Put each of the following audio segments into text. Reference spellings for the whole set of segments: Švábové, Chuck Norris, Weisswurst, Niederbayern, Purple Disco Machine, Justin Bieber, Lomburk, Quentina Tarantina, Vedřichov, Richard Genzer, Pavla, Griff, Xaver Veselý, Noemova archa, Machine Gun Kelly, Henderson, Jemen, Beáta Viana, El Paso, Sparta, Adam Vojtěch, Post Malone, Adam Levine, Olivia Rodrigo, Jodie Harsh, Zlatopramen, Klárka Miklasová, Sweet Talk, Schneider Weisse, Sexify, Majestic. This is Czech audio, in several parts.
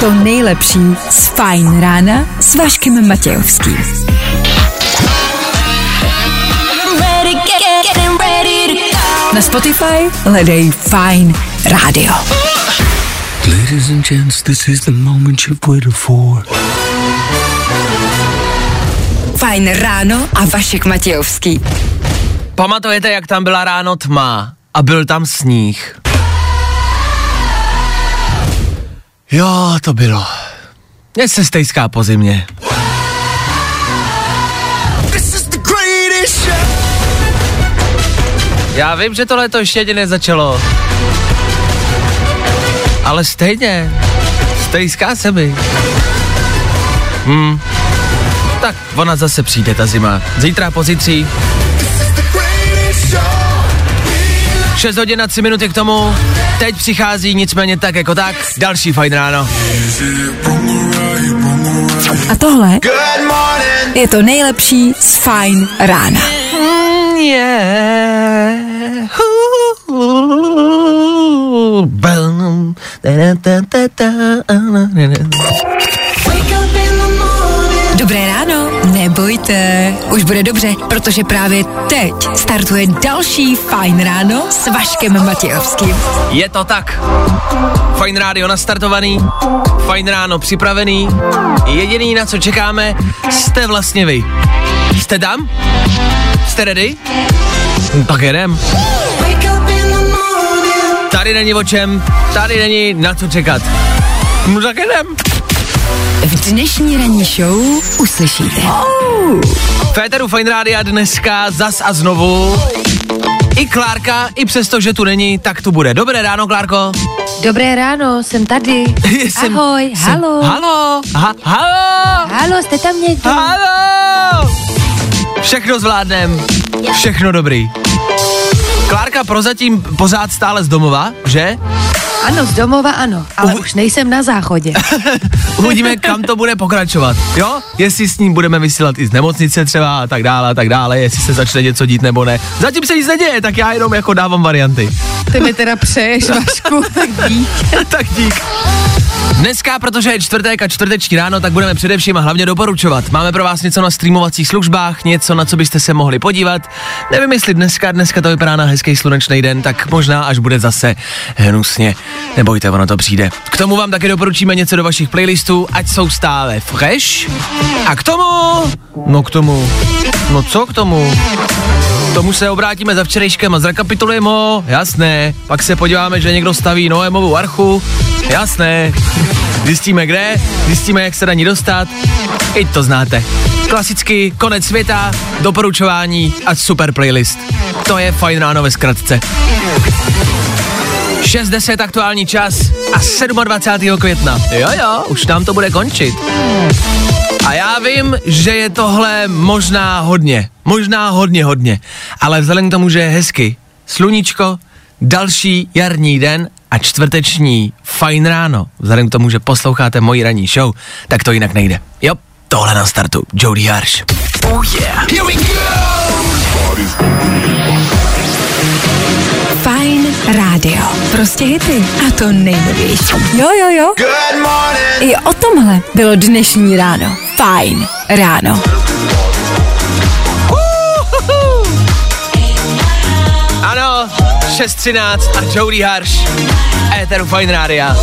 To nejlepší z Fajn rána s Vaškem Matějovským. Na Spotify hledej Fajn rádio. Ladies and gents, this is the moment you've waited for. Fajn ráno a Vašek Matějovský. Pamatujete, jak tam byla ráno tma a byl tam sníh? Jo, to bylo. Mě se stejská po zimě. Já vím, že to léto ještě jedně nezačalo. Ale stejně, stejská se mi. Tak, ona zase přijde, ta zima. Zítra, pozítří. 6:03 k tomu. Teď přichází nicméně tak jako tak další Fajn ráno. A tohle je to nejlepší z Fajn rána. Dobré ráno, nebojte, už bude dobře, protože právě teď startuje další Fajn ráno s Vaškem Matějovským. Je to tak, Fajn rádio nastartovaný, Fajn ráno připravený, jediný, na co čekáme, jste vlastně vy. Jste tam? Jste ready? Tak jedem. Tady není o čem, tady není na co čekat. No tak jedem. V dnešní ranní show uslyšíte. V éteru Fajn rádia dneska zas a znovu i Klárka, i přesto, že tu není, tak tu bude. Dobré ráno, Klárko. Dobré ráno, jsem tady. Ahoj, halo. Halo, halo. Halo, jste tam někdo? Halo. Všechno zvládnem, všechno dobrý. Klárka prozatím pořád stále z domova, že? Ano, z domova ano, ale už nejsem na záchodě. Uvidíme, kam to bude pokračovat, jo? Jestli s ním budeme vysílat i z nemocnice třeba a tak dále, jestli se začne něco dít nebo ne. Zatím se nic neděje, tak já jenom jako dávám varianty. Ty mi teda přeješ, Vašku, tak dík. Tak dík. Dneska, protože je čtvrtek a čtvrteční ráno, tak budeme především a hlavně doporučovat. Máme pro vás něco na streamovacích službách, něco, na co byste se mohli podívat. Nevím, jestli dneska to vypadá na hezký slunečný den, tak možná až bude zase hnusně. Nebojte, ono to přijde. K tomu vám taky doporučíme něco do vašich playlistů, ať jsou stále fresh. A k tomu? Tomu se obrátíme za včerejškem a zrekapitulujeme ho, jasné. Pak se podíváme, že někdo staví Noemovu archu, jasné. Zjistíme kde, zjistíme, jak se na ní dostat. I to znáte. Klasický konec světa, doporučování a super playlist. To je Fajn ráno ve zkratce. 6:10 aktuální čas a 27. května. Jo, už nám to bude končit. A já vím, že je tohle možná hodně, ale vzhledem k tomu, že je hezky, sluníčko, další jarní den a čtvrteční Fajn ráno, vzhledem k tomu, že posloucháte moji ranní show, tak to jinak nejde. Jo, tohle na startu, Jodie Harsh. Oh yeah, here we go! Fajn rádio. Prostě hity. A to nejnovější. Jo. Good morning. I o tomhle bylo dnešní ráno. Fajn ráno. Ano, 6:13 a Jodie Harsh. Éteru Fajn rádia.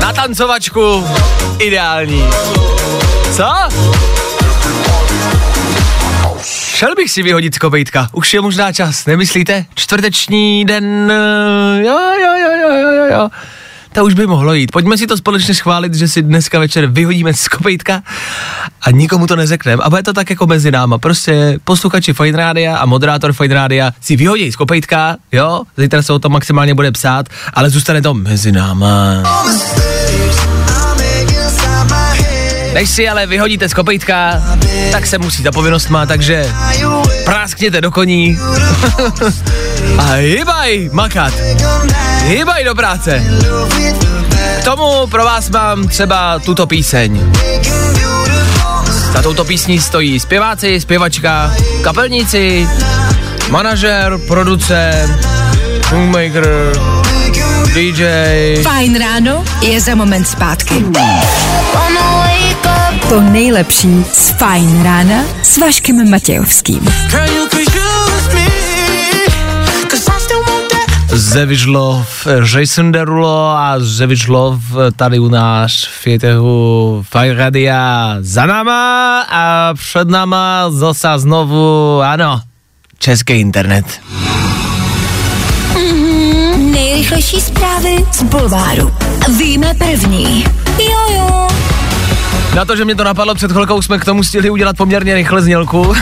Na tancovačku ideální. Co? Šel bych si vyhodit z kopejtka, už je možná čas, nemyslíte? Čtvrteční den, jo. To už by mohlo jít. Pojďme si to společně schválit, že si dneska večer vyhodíme z kopejtka a nikomu to neřekneme. A bude to tak jako mezi náma. Prostě posluchači Fajn rádia a moderátor Fajn rádia si vyhodí z kopejtka, jo? Zítra se o tom maximálně bude psát, ale zůstane to mezi náma. Než si ale vyhodíte z kopejtka, tak se musí ta povinnost má, takže práskněte do koní a hýbaj makat, hýbaj do práce. K tomu pro vás mám třeba tuto píseň. Za touto písní stojí zpěváci, zpěvačka, kapelníci, manažer, producent, Shoemaker, DJ. Fajn ráno je za moment zpátky. To nejlepší z Fajn rána s Vaškem Matějovským. Zevižlov Jason Derulo a Zevižlov tady u nás v Fajtehu Fajn Radia za náma a před náma zasa znovu, ano, český internet. Nejrychlejší zprávy z bulváru. Víme první. Jojo. Na to, že mě to napadlo před chvilkou, jsme k tomu stihli udělat poměrně rychle znělku.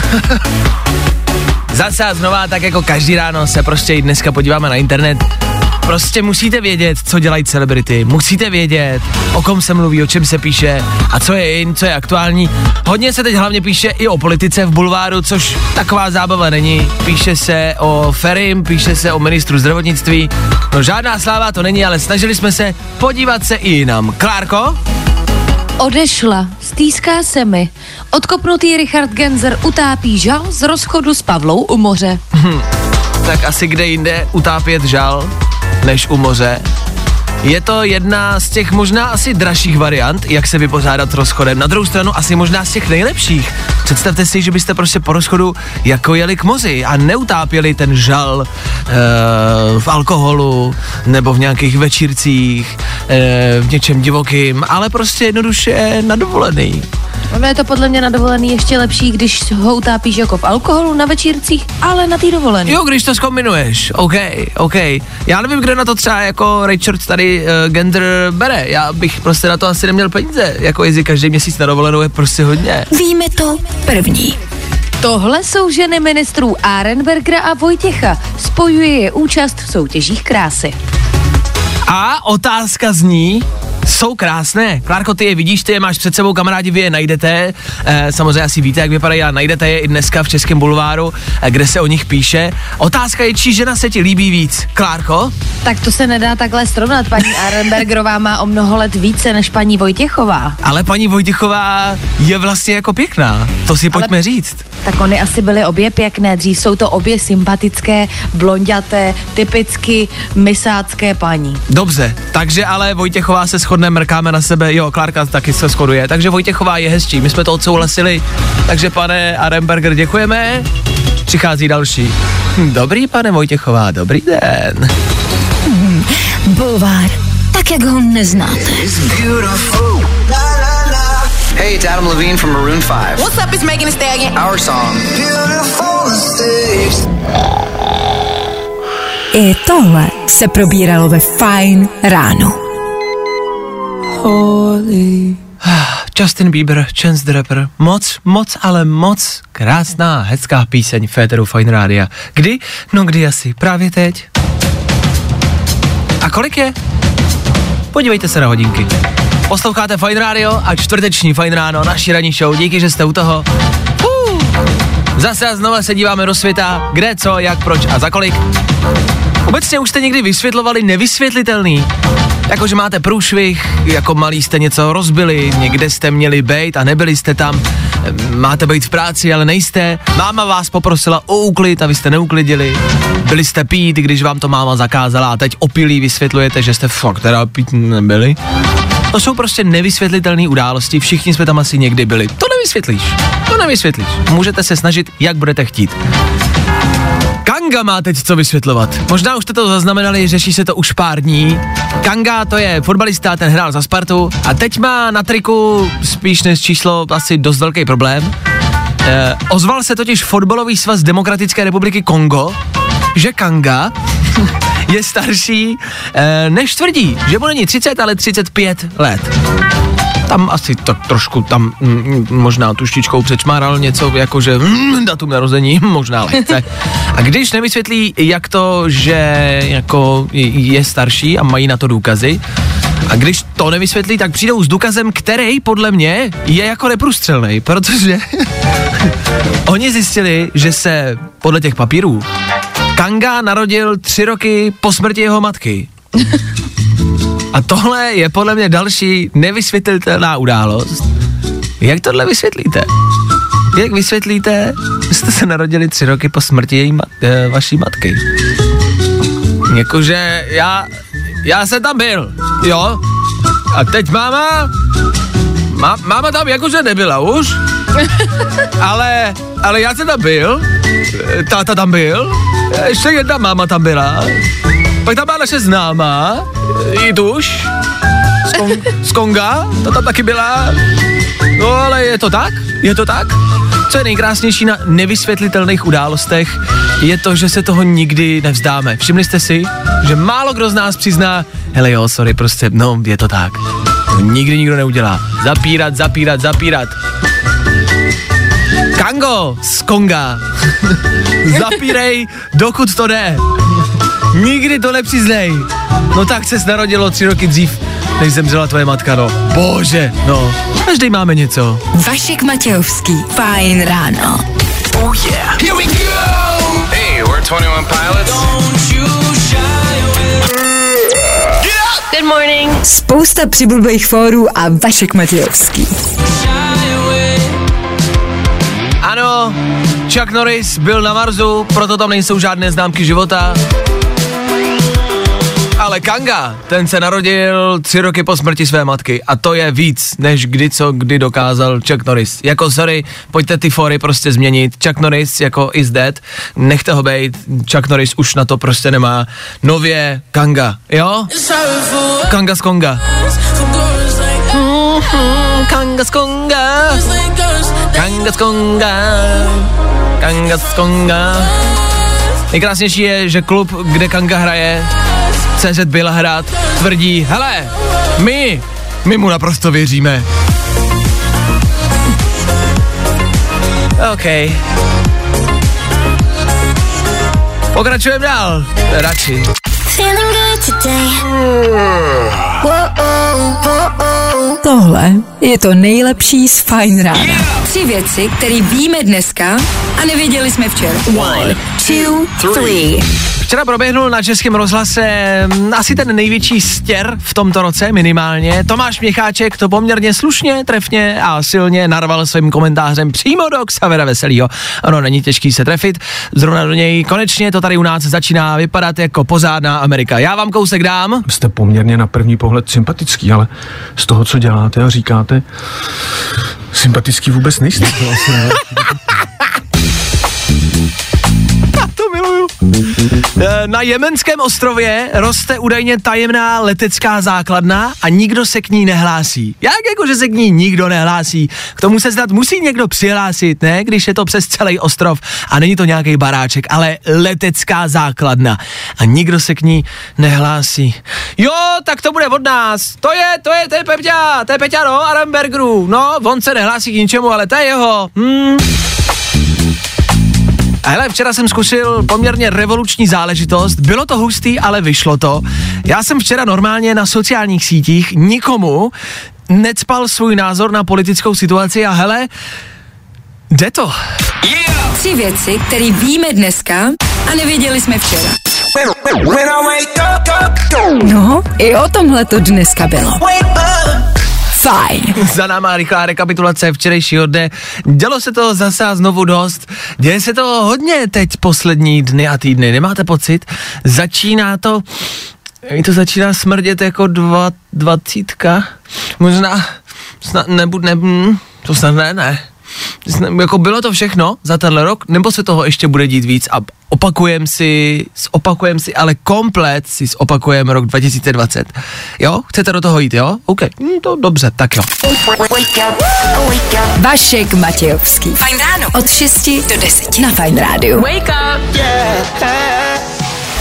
Zase a znova, tak jako každý ráno se prostě i dneska podíváme na internet. Prostě musíte vědět, co dělají celebrity, musíte vědět, o kom se mluví, o čem se píše a co je in, co je aktuální. Hodně se teď hlavně píše i o politice v bulváru, což taková zábava není. Píše se o Ferim, píše se o ministru zdravotnictví. No žádná sláva to není, ale snažili jsme se podívat se i jinam. Klárko? Odešla, stýská se mi. Odkopnutý Richard Genzer utápí žal z rozchodu s Pavlou u moře. Tak asi kde jinde utápět žal než u moře. Je to jedna z těch možná asi dražších variant, jak se vypořádat s rozchodem. Na druhou stranu asi možná z těch nejlepších. Představte si, že byste prostě po rozchodu jako jeli k moři a neutápěli ten žal v alkoholu nebo v nějakých večírcích, v něčem divokým, ale prostě jednoduše na dovolený. Ono je to podle mě na dovolený ještě lepší, když ho utápíš jako v alkoholu, na večírcích, ale na té dovolený. Jo, když to zkombinuješ, OK. Já nevím, kde na to třeba jako Richard tady Genzer bere, já bych prostě na to asi neměl peníze, jako jezdí každý měsíc na dovolenou je prostě hodně. Víme to první. Tohle jsou ženy ministrů Arenbergera a Vojtěcha, spojuje je účast v soutěžích krásy. A otázka zní, jsou krásné. Klárko, ty je vidíš, ty je máš před sebou, kamarádi, vy je najdete. Samozřejmě asi víte, jak vypadají, a najdete je i dneska v Českém bulváru, kde se o nich píše. Otázka je, čí žena se ti líbí víc. Klárko? Tak to se nedá takhle srovnat. Paní Arenbergerová má o mnoho let více než paní Vojtěchová. Ale paní Vojtěchová je vlastně jako pěkná. To si pojďme říct. Tak oni asi byly obě pěkné. Dřív jsou to obě sympatické, blonďaté, typicky misácké paní. Dobře, takže ale Vojtěchová se shodne, mrkáme na sebe, jo, Klárka taky se shoduje, takže Vojtěchová je hezčí, my jsme to odsouhlasili, takže pane Arenberger, děkujeme, přichází další. Dobrý, pane Vojtěchová, dobrý den. Bulvár, tak jak ho neznáte. Hey, it's Adam Levine from Maroon 5. What's up, it's Megan Thee Stallion. Our song. I tohle se probíralo ve Fajn ráno. Justin Bieber, Chance the Rapper. Moc krásná, hezká píseň Féteru Fajn rádia. Kdy? No kdy asi, právě teď. A kolik je? Podívejte se na hodinky. Posloucháte Fajn rádio a čtvrteční Fajn ráno, naši ranní show. Díky, že jste u toho. Zase a znova se díváme do světa, kde, co, jak, proč a za kolik. Obecně už jste někdy vysvětlovali nevysvětlitelný. Jakože máte průšvih, jako malí jste něco rozbili, někde jste měli bejt a nebyli jste tam, máte bejt v práci, ale nejste, máma vás poprosila o úklid a vy jste neuklidili, byli jste pít, když vám to máma zakázala a teď opilí vysvětlujete, že jste fakt teda pít nebyli. To jsou prostě nevysvětlitelné události, všichni jsme tam asi někdy byli. To nevysvětlíš. Můžete se snažit, jak budete chtít. Kanga má teď co vysvětlovat. Možná už jste to zaznamenali, řeší se to už pár dní. Kanga, to je fotbalista, ten hrál za Spartu a teď má na triku spíš než číslo asi dost velký problém. Ozval se totiž fotbalový svaz Demokratické republiky Kongo, že Kanga je starší než tvrdí, že mu není 30, ale 35 let. Tam asi tak trošku, tam možná tuštičkou přečmáral něco, jakože datum narození, možná lehce. A když nevysvětlí, jak to, že jako je starší a mají na to důkazy, a když to nevysvětlí, tak přijdou s důkazem, který podle mě je jako neprůstřelný, protože oni zjistili, že se podle těch papírů Kanga narodil 3 roky po smrti jeho matky. A tohle je podle mě další nevysvětlitelná událost. Jak tohle vysvětlíte? Jak vysvětlíte, že jste se narodili 3 roky po smrti vaší matky? Jakože já jsem tam byl, jo. A teď máma tam jakože nebyla už, ale já jsem tam byl, táta tam byl, ještě jedna máma tam byla, pak tam byla naše známá, Jituš, z Konga, ta tam taky byla, no ale je to tak? Co je nejkrásnější na nevysvětlitelných událostech, je to, že se toho nikdy nevzdáme. Všimli jste si, že málo kdo z nás přizná, hele jo, sorry, prostě, no, je to tak. To nikdy nikdo neudělá. Zapírat. Kango z Konga. Zapírej, dokud to jde. Nikdy to nepřiznej. No tak se narodilo 3 roky dřív, než zemřela tvoje matka, no. Bože, no. Každý máme něco. Vašek Matějovský, Fajn ráno. Oh yeah. Here we go. Hey, we're 21 Pilots. Don't you shy away. Good morning. Spousta přibulbých fórů a Vašek Matějovský. Ano, Chuck Norris byl na Marsu, proto tam nejsou žádné známky života. Ale Kanga, ten se narodil 3 roky po smrti své matky a to je víc, než kdy dokázal Chuck Norris. Jako sorry, pojďte ty fóry prostě změnit, Chuck Norris jako is dead, nechte ho bejt, Chuck Norris už na to prostě nemá, nově Kanga, jo? Kanga z Konga. Kanga z Konga. Kanga z Konga. Kanga z Konga. Nejkrásnější je, že klub, kde Kanga hraje, CZ byla hrát, tvrdí, hele, my mu naprosto věříme. OK. Pokračujeme dál, radši. Tohle je to nejlepší z Fajn rána. Yeah! 3 věci, které víme dneska a nevěděli jsme včera. 1, 2, 3. Včera proběhnul na Českém rozhlase asi ten největší stěr v tomto roce minimálně. Tomáš Měcháček to poměrně slušně, trefně a silně narval svým komentářem přímo do Xavera Veselýho. Ano, není těžký se trefit, zrovna do něj. Konečně to tady u nás začíná vypadat jako pořádná Amerika. Já vám kousek dám. Jste poměrně na první pohled sympatický, ale z toho, co děláte a říkáte, sympatický vůbec nejste. Na jemenském ostrově roste údajně tajemná letecká základna a nikdo se k ní nehlásí. Jak jako, že se k ní nikdo nehlásí? K tomu se snad musí někdo přihlásit, ne? Když je to přes celý ostrov a není to nějaký baráček, ale letecká základna. A nikdo se k ní nehlásí. Jo, tak to bude od nás. To je Peťa. To je Peťa, no, Arenbergeru. No, on se nehlásí k ničemu, ale to je jeho. A hele, včera jsem zkusil poměrně revoluční záležitost, bylo to hustý, ale vyšlo to. Já jsem včera normálně na sociálních sítích nikomu necpal svůj názor na politickou situaci a hele, jde to. Yeah! 3 věci, které víme dneska a nevěděli jsme včera. No, i o tomhle to dneska bylo. Fajn. Za náma rychlá rekapitulace včerejšího dne. Dělo se to zase a znovu dost. Děje se to hodně teď poslední dny a týdny. Nemáte pocit? Začíná smrdět jako 20. Možná snad ne. Jako bylo to všechno za tenhle rok, nebo se toho ještě bude dít víc a zopakujem si, ale komplet si zopakujeme rok 2020. Jo? Chcete do toho jít, jo? OK, to dobře, tak jo. Vašek Matějovský. Fajn ráno. Od 6 do 10 na Fajn rádiu. Wake up, yeah.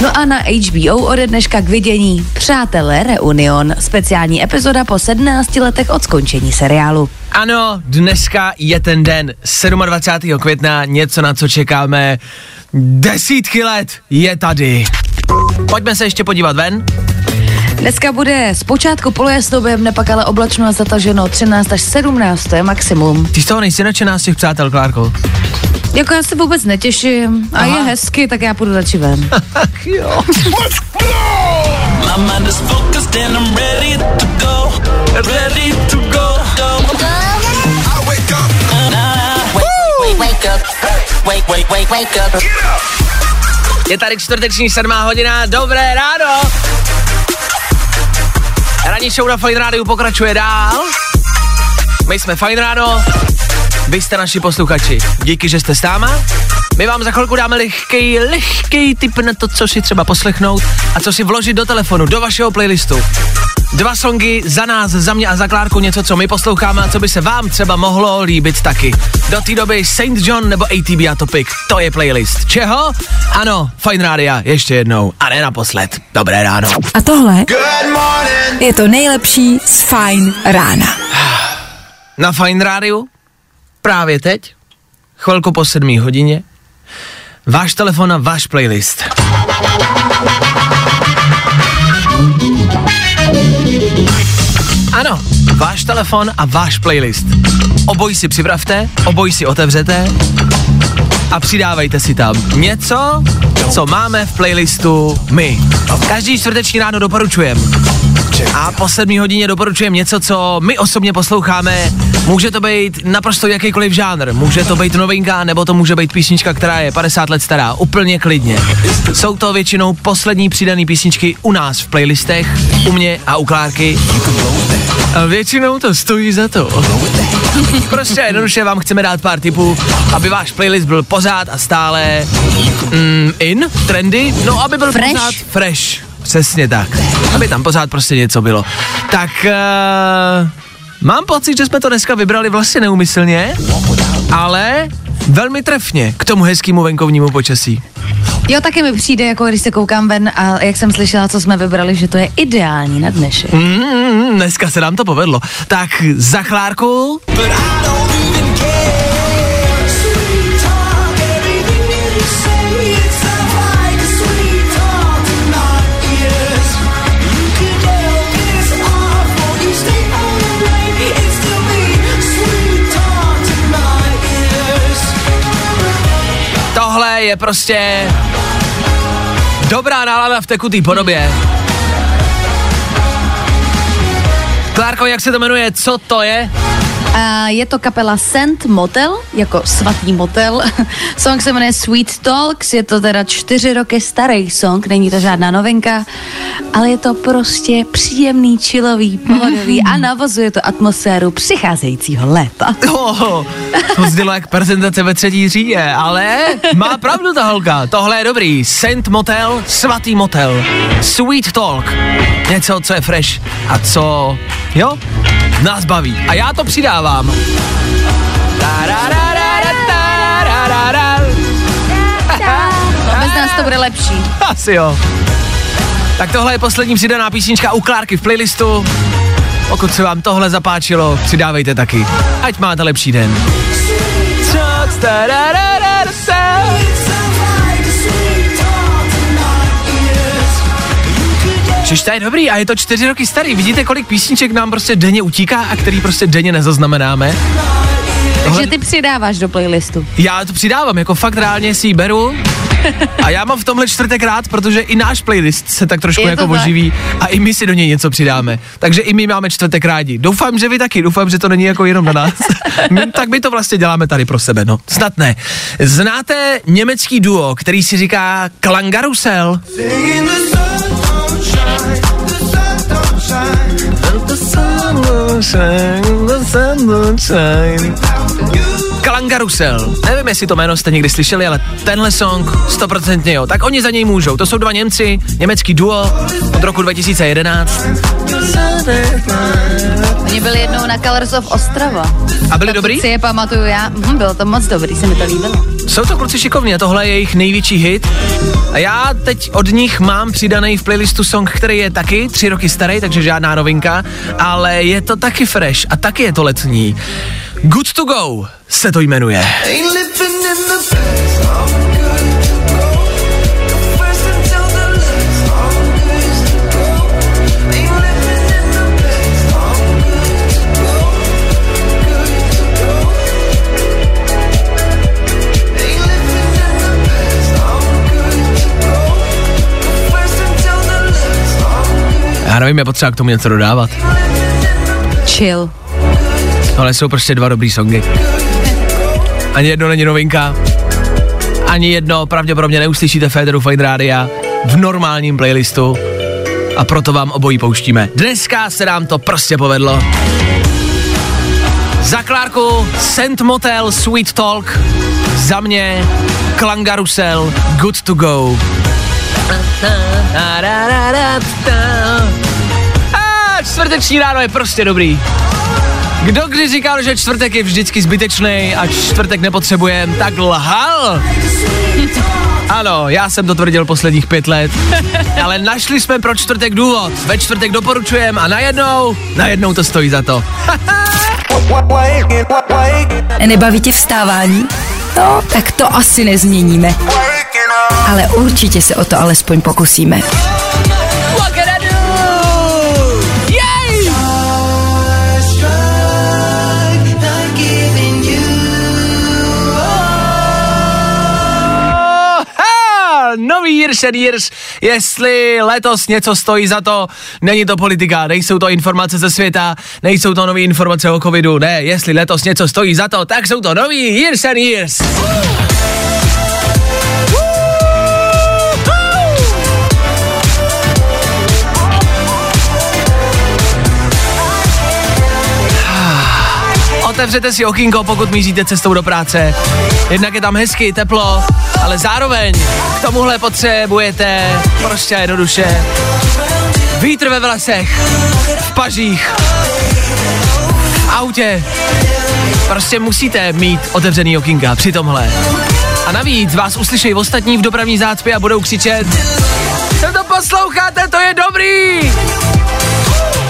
No a na HBO ode dneška k vidění Přátelé Reunion, speciální epizoda po 17 letech od skončení seriálu. Ano, dneska je ten den, 27. května, něco na co čekáme, 10 let je tady. Pojďme se ještě podívat ven. Dneska bude zpočátku polojasno, během dne pak ale oblačno a zataženo, 13 až 17, to je maximum. Ty z toho nejsi nadšená z těch Přátel, Klárko? Jako já se vůbec netěším. Aha. A je hezky, tak já půjdu radši ven. Ach jo. Let's go! Je tady čtvrteční 7:00, dobré ráno! Ranní show na Fajn rádiu pokračuje dál. My jsme Fajn ráno, vy jste naši posluchači. Díky, že jste s náma. My vám za chvilku dáme lehkej tip na to, co si třeba poslechnout a co si vložit do telefonu, do vašeho playlistu. 2 songy za nás, za mě a za Klárku, něco, co my posloucháme a co by se vám třeba mohlo líbit taky. Do té doby Saint John nebo ATB a Topic, to je playlist. Čeho? Ano, Fajn rádia, ještě jednou a ne naposled. Dobré ráno. A tohle je to nejlepší z Fajn rána. Na Fajn rádiu právě teď, chvilku po 7:00, váš telefon a váš playlist. Ano, váš telefon a váš playlist. Obojí si připravte, obojí si otevřete a přidávejte si tam něco, co máme v playlistu my. Každý čtvrteční ráno doporučujeme. A po 7:00 doporučujeme něco, co my osobně posloucháme. Může to být naprosto jakýkoliv žánr. Může to být novinka, nebo to může být písnička, která je 50 let stará. Úplně klidně. Jsou to většinou poslední přidané písničky u nás v playlistech, u mě a u Klárky. A většinou to stojí za to. Prostě jednoduše vám chceme dát pár tipů, aby váš playlist byl pořád a stále in, trendy, no aby byl fresh. Pořád fresh. Přesně tak. Aby tam pořád prostě něco bylo. Tak mám pocit, že jsme to dneska vybrali vlastně neumyslně, ale velmi trefně k tomu hezkému venkovnímu počasí. Jo, taky mi přijde, jako když se koukám ven a jak jsem slyšela, co jsme vybrali, že to je ideální na dnešek. Dneska se nám to povedlo. Tak za Klárku. Tohle je prostě dobrá nálada v tekutý podobě. Klárko, jak se to jmenuje? Co to je? Je to kapela Saint Motel, jako svatý motel. Song se jmenuje Sweet Talks, je to teda 4 roky starý song, není to žádná novinka, ale je to prostě příjemný, chillový, pohodový a navozuje to atmosféru přicházejícího léta. To znělo jak prezentace ve třetí říje, ale má pravdu ta holka, tohle je dobrý. Saint Motel, svatý motel, Sweet Talk, něco, co je fresh a co, jo, nás baví. A já to přidávám. Bez nás to bude lepší. Asi jo. Tak tohle je poslední přidaná písnička u Klárky v playlistu. Pokud se vám tohle zapáčilo, přidávejte taky. Ať máte lepší den. Češta je dobrý a je to 4 roky starý. Vidíte, kolik písniček nám prostě denně utíká a který prostě denně nezaznamenáme? Takže ty přidáváš do playlistu. Já to přidávám, jako fakt reálně si ji beru. A já mám v tomhle čtvrtek rád, protože i náš playlist se tak trošku jako oživí a i my si do něj něco přidáme. Takže i my máme čtvrtek rádi. Doufám, že vy taky, doufám, že to není jako jenom na nás. Tak my to vlastně děláme tady pro sebe, no. Snad ne. Znáte německý duo, který si říká Klanga Rusel? Klanga Rusel. Nevím, jestli to jméno jste někdy slyšeli, ale tenhle song 100% jo. Tak oni za něj můžou. To jsou 2 Němci, německý duo od roku 2011. Oni byli jednou na Colors of Ostrava. A byli dobrý? Si je pamatuju já. Bylo to moc dobrý, se mi to líbilo. Jsou to kluci šikovní a tohle je jejich největší hit. A já teď od nich mám přidaný v playlistu song, který je taky 3 roky starý, takže žádná novinka, ale je to taky fresh a taky je to letní. Good to Go se to jmenuje. Já nevím, je potřeba k tomu něco dodávat. Chill. Ale jsou prostě 2 dobrý songy. Ani jedno není novinka Ani jedno pravděpodobně neuslyšíte Féteru Fajn rádia v normálním playlistu a proto vám obojí pouštíme. Dneska se nám to prostě povedlo. Za Klárku Saint Motel, Sweet Talk, za mě Klanga Rusel, Good to Go. A čtvrteční ráno je prostě dobrý. Kdo když říkal, že čtvrtek je vždycky zbytečný a čtvrtek nepotřebujeme, tak lhal. Ano, já jsem to tvrdil posledních 5 let, ale našli jsme pro čtvrtek důvod. Ve čtvrtek doporučujeme a najednou to stojí za to. Nebaví tě vstávání? No, tak to asi nezměníme. Ale určitě se o to alespoň pokusíme. Nový Jirš, jestli letos něco stojí za to, není to politika, nejsou to informace ze světa, nejsou to nový informace o covidu, ne, jestli letos něco stojí za to, tak jsou to nový Jirš. Otevřete si okýnko, pokud míříte cestou do práce. Jednak je tam hezky, teplo, ale zároveň k tomuhle potřebujete prostě jednoduše vítr ve vlasech, v pažích, v autě. Prostě musíte mít otevřený okýnka při tomhle. A navíc vás uslyšejí ostatní v dopravní zácpě a budou křičet: co to posloucháte, to je dobrý!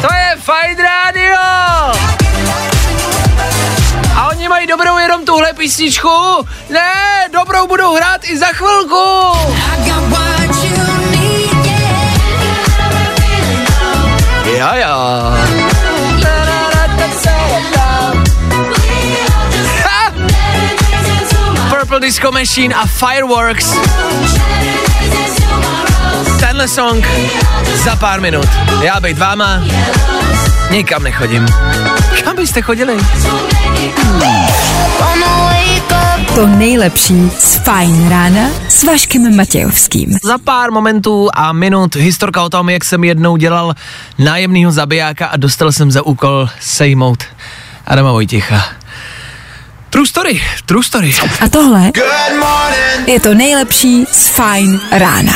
To je Fajn rádio! A oni mají dobrou jenom tuhle písničku? Ne, dobrou budou hrát i za chvilku. Jaja. Ha! Purple Disco Machine a Fireworks. Tenhle song za pár minut. Já bejt váma nikam nechodím. Kam byste chodili? To nejlepší z Fajn rána s Vaškem Matějovským. Za pár momentů a minut historka o tom, jak jsem jednou dělal nájemného zabijáka a dostal jsem za úkol sejmout Adama Vojtěcha. True story. A tohle je to nejlepší z Fajn rána.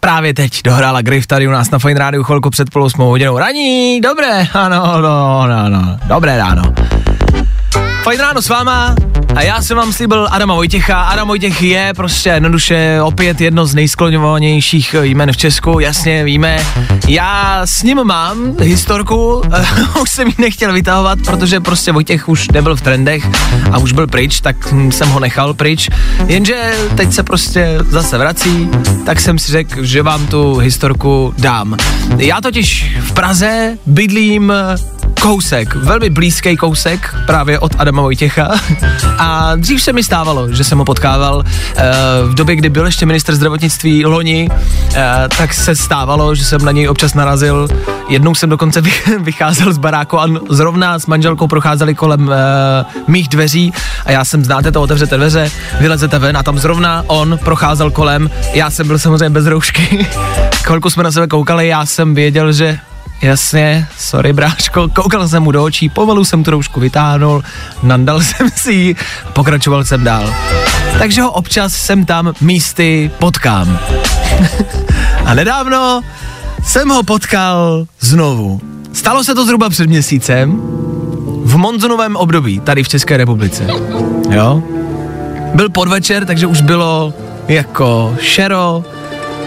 Právě teď dohrála Griff tady u nás na Fajn rádiu chvilku před 7:30 raní. Dobré, ano, dobré ráno. Fajn ráno s váma a já jsem vám slíbil Adama Vojtěcha. Adam Vojtěch je prostě jednoduše opět jedno z nejskloňovanějších jmen v Česku, jasně víme. Já s ním mám historku, už jsem ji nechtěl vytahovat, protože prostě Vojtěch už nebyl v trendech a už byl pryč, tak jsem ho nechal pryč. Jenže teď se prostě zase vrací, tak jsem si řekl, že vám tu historku dám. Já totiž v Praze bydlím kousek, velmi blízký kousek právě od Adama Vojtěcha a dřív se mi stávalo, že jsem ho potkával v době, kdy byl ještě ministr zdravotnictví loni, tak se stávalo, že jsem na něj občas narazil. Jednou jsem dokonce vycházel z baráku a zrovna s manželkou procházeli kolem mých dveří a já jsem, znáte to, otevřete dveře, vylezete ven a tam zrovna on procházel kolem, já jsem byl samozřejmě bez roušky, chvilku jsme na sebe koukali, já jsem věděl, že jasně, sorry bráško, koukal jsem mu do očí, pomalu jsem tu roušku vytáhnul, nandal jsem si ji a pokračoval jsem dál. Takže ho občas sem tam místy potkám. A nedávno jsem ho potkal znovu. Stalo se to zhruba před měsícem, v monzunovém období, tady v České republice. Jo? Byl podvečer, takže už bylo jako šero,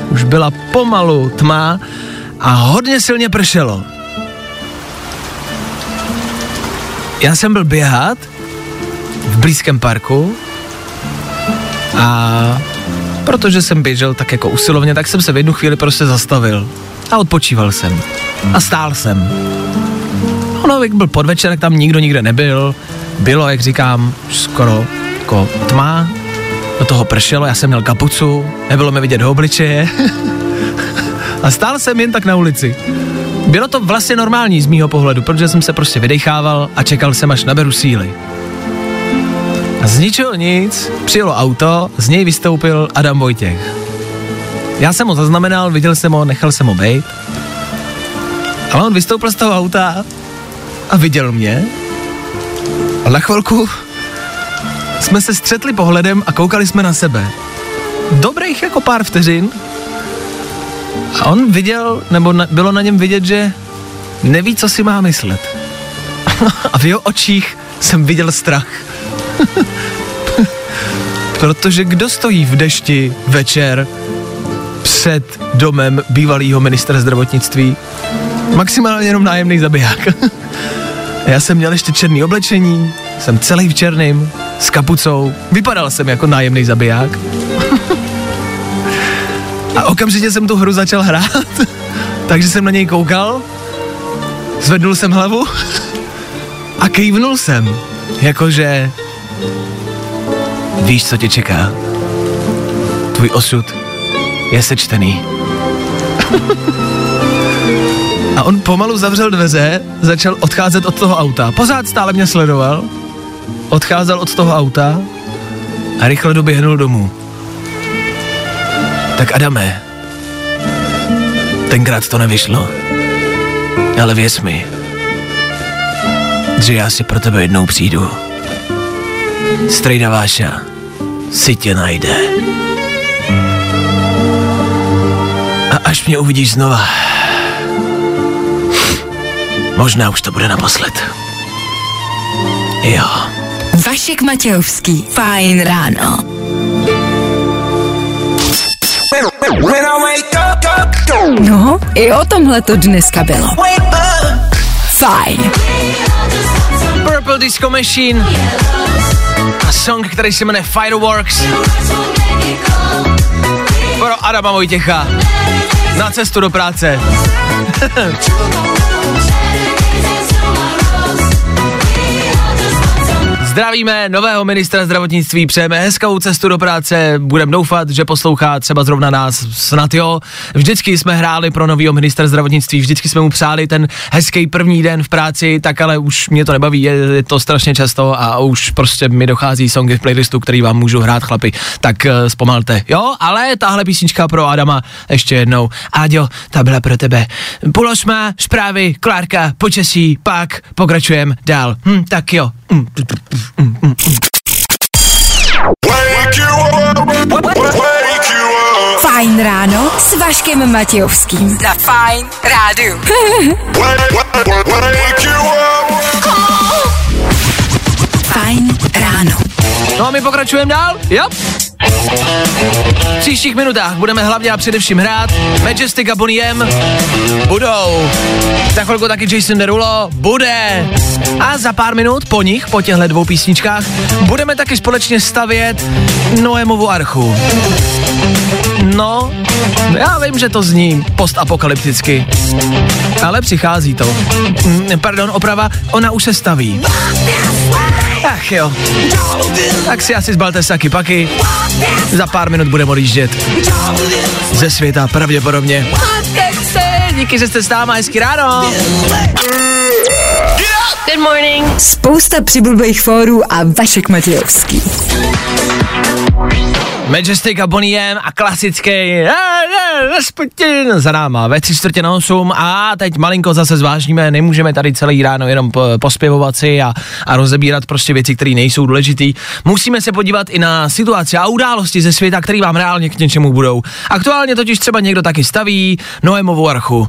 už byla pomalu tma, a hodně silně pršelo. Já jsem byl běhat v blízkém parku a protože jsem běžel tak jako usilovně, tak jsem se v jednu chvíli prostě zastavil a odpočíval jsem a stál jsem. Ono, jak byl podvečer, tam nikdo nikde nebyl, bylo, jak říkám, skoro jako tma, do toho pršelo, já jsem měl kapucu, nebylo mi vidět do obličeje. A stál jsem jen tak na ulici. Bylo to vlastně normální z mýho pohledu, protože jsem se prostě vydechával a čekal jsem, až naberu síly. A z ničeho nic přijelo auto, z něj vystoupil Adam Vojtěch. Já jsem ho zaznamenal, viděl jsem ho, nechal jsem ho bejt. Ale on vystoupil z toho auta a viděl mě. A na chvilku jsme se střetli pohledem a koukali jsme na sebe. Dobrých jako pár vteřin. A on viděl, nebo bylo na něm vidět, že neví, co si má myslet. A v jeho očích jsem viděl strach. Protože kdo stojí v dešti večer před domem bývalého ministra zdravotnictví? Maximálně jenom nájemný zabiják. Já jsem měl ještě černý oblečení, jsem celý v černým, s kapucou, vypadal jsem jako nájemný zabiják. A okamžitě jsem tu hru začal hrát, takže jsem na něj koukal, zvednul jsem hlavu a kývnul jsem, jakože víš, co tě čeká. Tvůj osud je sečtený. A on pomalu zavřel dveře, začal odcházet od toho auta. Pořád stále mě sledoval, odcházel od toho auta a rychle doběhnul domů. Tak Adame, tenkrát to nevyšlo, ale věř mi, že já si pro tebe jednou přijdu. Strejda Váša si tě najde. A až mě uvidíš znova, možná už to bude naposled. Jo. Vašek Matějovský, Fajn ráno. No, i o tomhle to dneska bylo. Fajn. Purple Disco Machine a song, který se jmenuje Fireworks, pro Adama Vojtěcha na cestu do práce. Zdravíme nového ministra zdravotnictví, přejeme hezkou cestu do práce, budeme doufat, že poslouchá třeba zrovna nás, snad jo. Vždycky jsme hráli pro novýho ministra zdravotnictví, vždycky jsme mu přáli ten hezký první den v práci, tak ale už mě to nebaví, je to strašně často a už prostě mi dochází songy v playlistu, který vám můžu hrát, chlapi, tak zpomalte, jo, ale tahle písnička pro Adama ještě jednou. Áďo, ta byla pro tebe. Půl osmá, zprávy, Klárka, počasí, pak pokračujeme dál. Tak jo. Fajn ráno s Vaškem Matějovským na Fajn rádiu. Fajn ráno. No a my pokračujeme dál, jo? V příštích minutách budeme hlavně a především hrát Majestic a Bonnie M. Budou. Za chvilku taky Jason Derulo bude. A za pár minut po nich, po těchto dvou písničkách, budeme taky společně stavět Noemovu archu. No, já vím, že to zní postapokalypticky, ale přichází to. Pardon, oprava, ona už se staví. Ach jo. Tak si asi zbalte saky paky. Za pár minut budeme odjíždět ze světa pravděpodobně. Díky, že jste s náma, hezky ráno. Good morning. Spousta přibulbých fórů a Vašek Matějovský. Majestic a Bonnie M a klasický Rasputin za náma ve 7:45 a teď malinko zase zvážníme, nemůžeme tady celý ráno jenom pospěvovat si a rozebírat prostě věci, které nejsou důležitý. Musíme se podívat i na situaci a události ze světa, které vám reálně k něčemu budou. Aktuálně totiž třeba někdo taky staví Noemovu archu.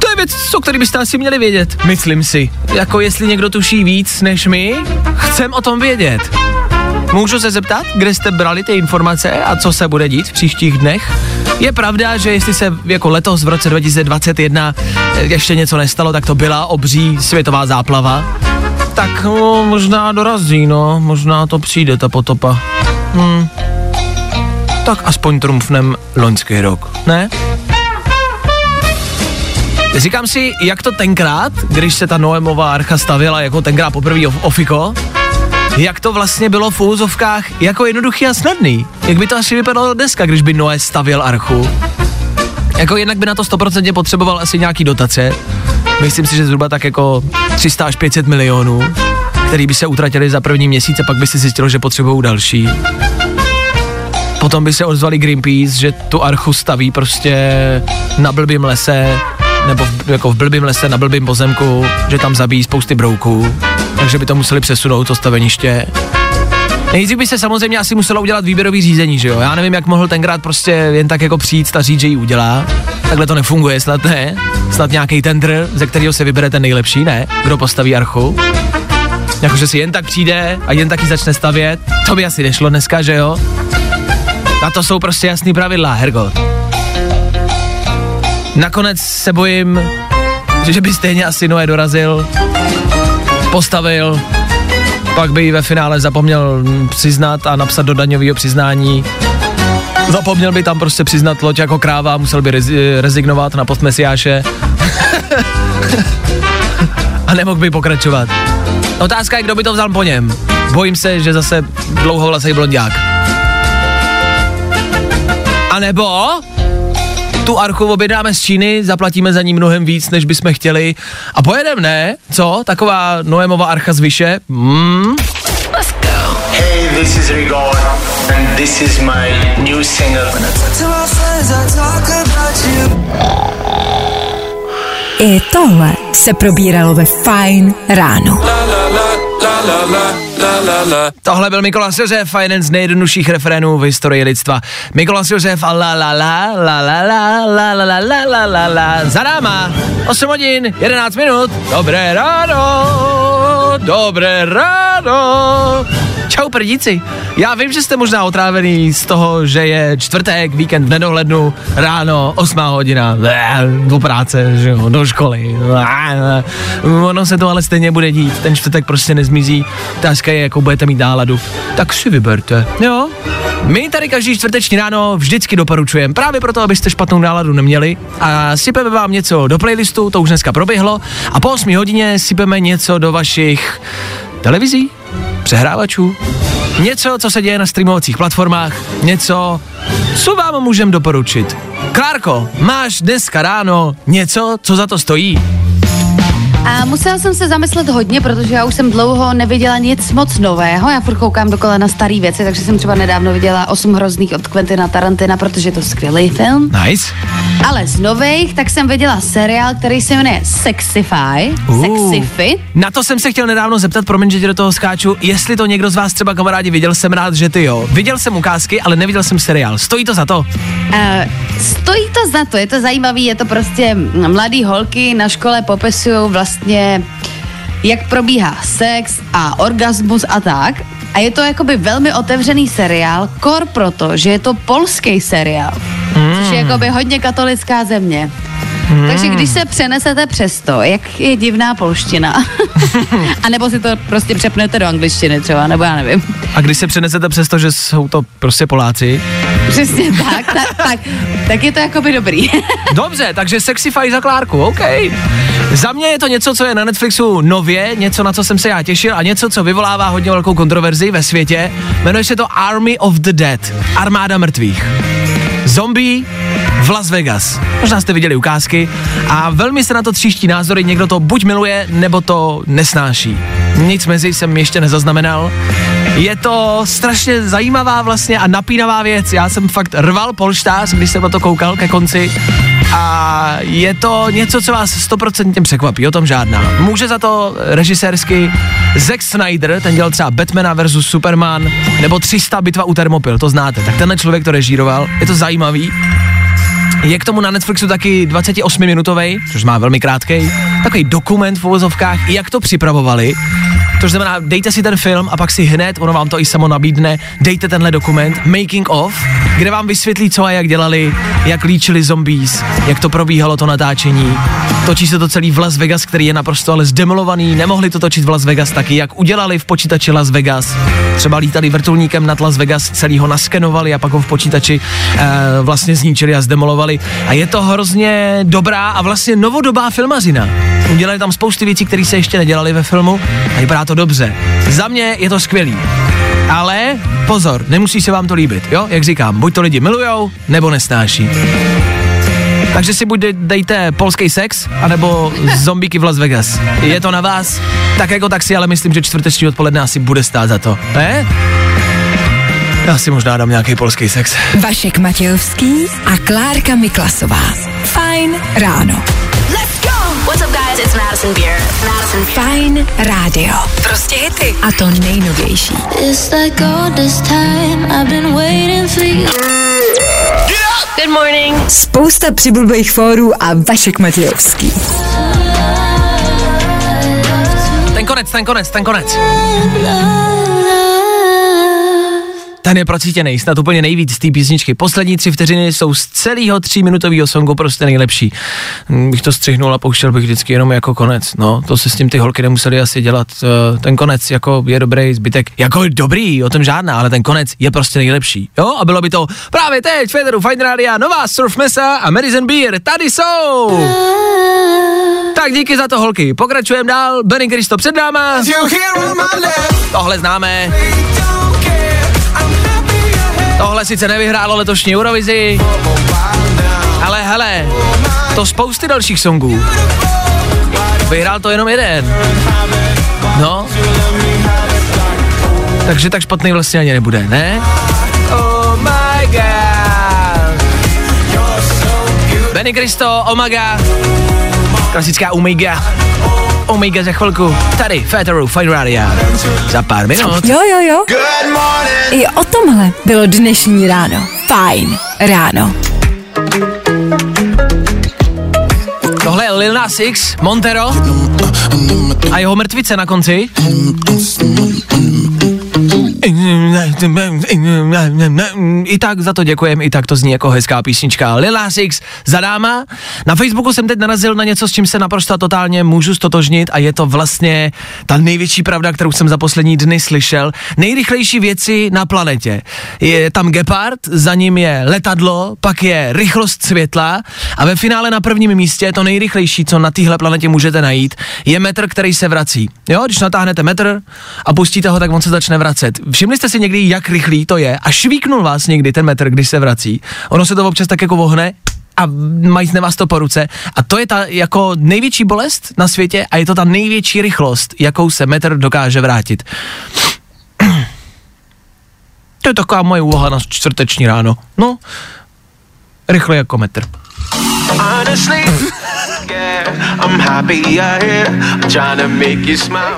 To je věc, o který byste asi měli vědět, myslím si. Jako jestli někdo tuší víc než my, chcem o tom vědět. Můžu se zeptat, kde jste brali ty informace a co se bude dít v příštích dnech? Je pravda, že jestli se jako letos v roce 2021 ještě něco nestalo, tak to byla obří světová záplava. Tak no, možná dorazí, no, možná to přijde, ta potopa. Tak aspoň trumfnem loňský rok, ne? Říkám si, jak to tenkrát, když se ta Noemova archa stavěla jako tenkrát poprvé ofiko, jak to vlastně bylo v úzovkách jako jednoduchý a snadný. Jak by to asi vypadalo dneska, když by Noé stavěl archu? Jako jednak by na to 100% potřeboval asi nějaký dotace. Myslím si, že zhruba tak jako 300 až 500 milionů, který by se utratili za první měsíc a pak by se zjistilo, že potřebují další. Potom by se ozvali Greenpeace, že tu archu staví prostě na blbým lese, nebo v blbým lese, na blbým pozemku, že tam zabíjí spousty brouků, takže by to museli přesunout, to staveniště. Nejdřív by se samozřejmě asi muselo udělat výběrový řízení, že jo? Já nevím, jak mohl tenkrát prostě jen tak jako přijít a říct, že ji udělá. Takhle to nefunguje, snad ne. Snad nějaký tendr, ze kterého se vybere ten nejlepší, ne? Kdo postaví archu. Jakože si jen tak přijde a jen taky začne stavět. To by asi nešlo dneska, že jo? A to jsou prostě jasný pravidla, hergot. Nakonec se bojím, že by stejně asi Noé dorazil, postavil, pak by ji ve finále zapomněl přiznat a napsat do daňového přiznání. Zapomněl by tam prostě přiznat loď jako kráva, musel by rezignovat na post mesiáše. A nemohl by pokračovat. Otázka je, kdo by to vzal po něm. Bojím se, že zase dlouhovlasej blonďák. A nebo tu archu objednáme z Číny, zaplatíme za ní mnohem víc, než bychom chtěli. A pojedeme, ne? Co? Taková Noemova archa z Vyše? Let's go. Hey, this is Rigor and this is my new single. I tohle se probíralo ve Fajn ráno. Tohle byl Mikolas Josef a jeden z nejjednodušších refrénů v historii lidstva. Mikolas Josef a la la la la la la la la la la la la. Za náma 8 hodin, 11 minut. Dobré ráno, dobré ráno. Čau prdíci, já vím, že jste možná otrávený z toho, že je čtvrtek, víkend v nedohlednu, ráno, 8 hodina, do práce, že jo, do školy, ono se to ale stejně bude dít, ten čtvrtek prostě nezmizí, otázka je, jakou budete mít náladu, tak si vyberte, jo. My tady každý čtvrteční ráno vždycky doporučujeme, právě proto, abyste špatnou náladu neměli, a sypeme vám něco do playlistu, to už dneska proběhlo, a po 8 hodině sypeme něco do vašich televizí, přehrávačů, něco, co se děje na streamovacích platformách, něco, co vám můžeme doporučit. Klárko, máš dneska ráno něco, co za to stojí? A musela jsem se zamyslet hodně, protože já už jsem dlouho neviděla nic moc nového. Já furt koukám dokola na starý věci, takže jsem třeba nedávno viděla 8 hrozných od Quentina Tarantina, protože je to skvělý film. Nice. Ale z nových, tak jsem viděla seriál, který se jmenuje Sexify. Sexify. Na to jsem se chtěl nedávno zeptat, promiň, že tě do toho skáču, jestli to někdo z vás třeba, kamarádi, viděl, jsem rád, že ty jo. Viděl jsem ukázky, ale neviděl jsem seriál. Stojí to za to? Stojí to za to, je to zajímavý, je to prostě mladý holky na škole popisují vlastně, jak probíhá sex a orgasmus a tak. A je to jakoby velmi otevřený seriál, kor proto, že je to polský seriál, což je jakoby hodně katolická země. Takže když se přenesete přes to, jak je divná polština, a nebo si to prostě přepnete do angličtiny třeba, nebo já nevím. A když se přenesete přes to, že jsou to prostě Poláci? Přesně tak, tak je to jakoby dobrý. Dobře, takže Sexify za Klárku, OK. Za mě je to něco, co je na Netflixu nově, něco, na co jsem se já těšil a něco, co vyvolává hodně velkou kontroverzi ve světě. Jmenuje se to Army of the Dead, Armáda mrtvých. Zombie v Las Vegas. Možná jste viděli ukázky a velmi se na to tříští názory, někdo to buď miluje, nebo to nesnáší. Nic mezi jsem ještě nezaznamenal. Je to strašně zajímavá vlastně a napínavá věc. Já jsem fakt rval polštář, když jsem na to koukal ke konci a je to něco, co vás 100% překvapí, o tom žádná. Může za to režisérsky Zack Snyder, ten dělal třeba Batmana versus Superman, nebo 300 bitva u Thermopyl, to znáte, tak tenhle člověk to režíroval, je to zajímavý. Je k tomu na Netflixu taky 28-minutový, což má velmi krátký, takový dokument v uvozovkách, jak to připravovali. To znamená, dejte si ten film a pak si hned, ono vám to i samo nabídne, dejte tenhle dokument, Making of, kde vám vysvětlí, co a jak dělali, jak líčili zombies, jak to probíhalo to natáčení. Točí se to celý v Las Vegas, který je naprosto ale zdemolovaný, nemohli to točit v Las Vegas taky, jak udělali v počítači Las Vegas. Třeba lítali vrtulníkem nad Las Vegas, celý ho naskenovali a pak ho v počítači vlastně zničili a zdemolovali. A je to hrozně dobrá a vlastně novodobá filmařina. Udělali tam spousty věcí, které se ještě nedělali ve filmu a vypadá to dobře. Za mě je to skvělý. Ale pozor, nemusí se vám to líbit, jo? Jak říkám, buď to lidi milujou, nebo nesnáší. Takže si buď dejte polský sex, anebo zombíky v Las Vegas. Je to na vás. Tak jako taxi, ale myslím, že čtvrteční odpoledne asi bude stát za to. Ne? Já si možná dám nějaký polský sex. Vašek Matějovský a Klárka Miklasová. Fajn ráno. Let's go! What's up guys, it's Madison Beer. Madison Beer. Fajn rádio. Prostě hity. A to nejnovější. It's like all this time I've been waiting for you. Good morning. Spousta přibulbých fórů a Vašek Matějovský. Ten konec. Ten je procítěnej, snad úplně nejvíc z té písničky. Poslední 3 vteřiny jsou z celého 3minutového songu prostě nejlepší. Bych to střihnul a pouštěl bych vždycky jenom jako konec. No, to se s tím ty holky nemuseli asi dělat. Ten konec jako je dobrý, zbytek jako dobrý, o tom žádná, ale ten konec je prostě nejlepší. Jo, a bylo by to právě teď, Federu Fajn rádia, nová Surf Mesa a Madison Beer, tady jsou! Tak díky za to, holky. Pokračujeme dál, Benny Kristo před náma. Tohle známe. Tohle sice nevyhrálo letošní Eurovizi, ale hele, to spousty dalších songů. Vyhrál to jenom jeden. No. Takže tak špatný vlastně ani nebude, ne? Oh my god. Benny Kristo, OMAGA. Klasická OMAGA. OMAGA za chvilku. Tady, Féteru, Fajn rádio. Za pár minut. Jo. I o tomhle bylo dnešní ráno. Fajn ráno. Tohle je Lil Nas X, Montero a jeho mrtvice na konci. I tak za to děkujem, i tak to zní jako hezká písnička. Lil Nas X za dáma. Na Facebooku jsem teď narazil na něco, s čím se naprosto totálně můžu stotožnit a je to vlastně ta největší pravda, kterou jsem za poslední dny slyšel. Nejrychlejší věci na planetě. Je tam gepard, za ním je letadlo, pak je rychlost světla a ve finále na prvním místě to nejrychlejší, co na téhle planetě můžete najít, je metr, který se vrací. Jo, když natáhnete metr a pustíte ho, tak on se začne vracet. Všimli jste si někdy, jak rychlý to je a švíknul vás někdy ten metr, když se vrací. Ono se to občas tak jako vohne a majzne vás to po ruce a to je ta jako největší bolest na světě a je to ta největší rychlost, jakou se metr dokáže vrátit. To je taková moje úloha na čtvrteční ráno. No, rychle jako metr.